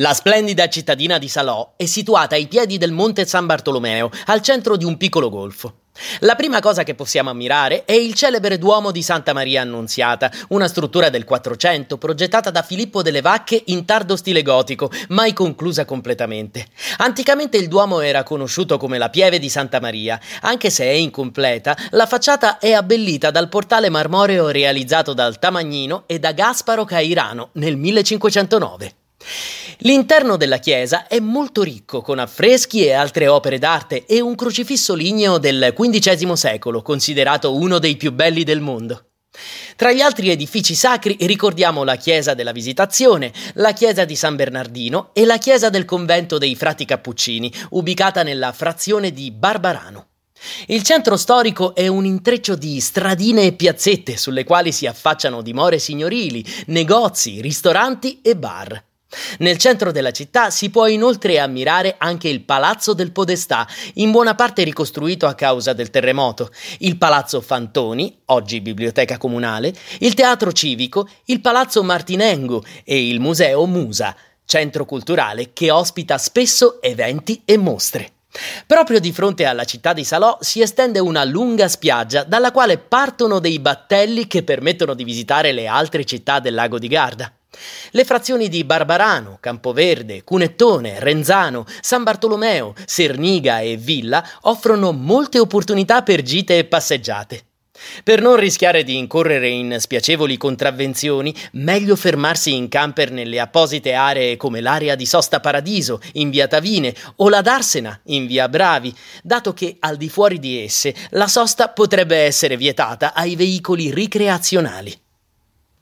La splendida cittadina di Salò è situata ai piedi del Monte San Bartolomeo, al centro di un piccolo golfo. La prima cosa che possiamo ammirare è il celebre Duomo di Santa Maria Annunziata, una struttura del 400 progettata da Filippo delle Vacche in tardo stile gotico, mai conclusa completamente. Anticamente il Duomo era conosciuto come la Pieve di Santa Maria. Anche se è incompleta, la facciata è abbellita dal portale marmoreo realizzato dal Tamagnino e da Gasparo Cairano nel 1509. L'interno della chiesa è molto ricco, con affreschi e altre opere d'arte e un crocifisso ligneo del XV secolo, considerato uno dei più belli del mondo. Tra gli altri edifici sacri ricordiamo la Chiesa della Visitazione, la Chiesa di San Bernardino e la Chiesa del Convento dei Frati Cappuccini, ubicata nella frazione di Barbarano. Il centro storico è un intreccio di stradine e piazzette sulle quali si affacciano dimore signorili, negozi, ristoranti e bar. Nel centro della città si può inoltre ammirare anche il Palazzo del Podestà, in buona parte ricostruito a causa del terremoto, il Palazzo Fantoni, oggi biblioteca comunale, il Teatro Civico, il Palazzo Martinengo e il Museo Musa, centro culturale che ospita spesso eventi e mostre. Proprio di fronte alla città di Salò si estende una lunga spiaggia dalla quale partono dei battelli che permettono di visitare le altre città del Lago di Garda. Le frazioni di Barbarano, Campoverde, Cunettone, Renzano, San Bartolomeo, Serniga e Villa offrono molte opportunità per gite e passeggiate. Per non rischiare di incorrere in spiacevoli contravvenzioni, meglio fermarsi in camper nelle apposite aree come l'area di Sosta Paradiso, in via Tavine, o la d'Arsena, in via Bravi, dato che al di fuori di esse la sosta potrebbe essere vietata ai veicoli ricreazionali.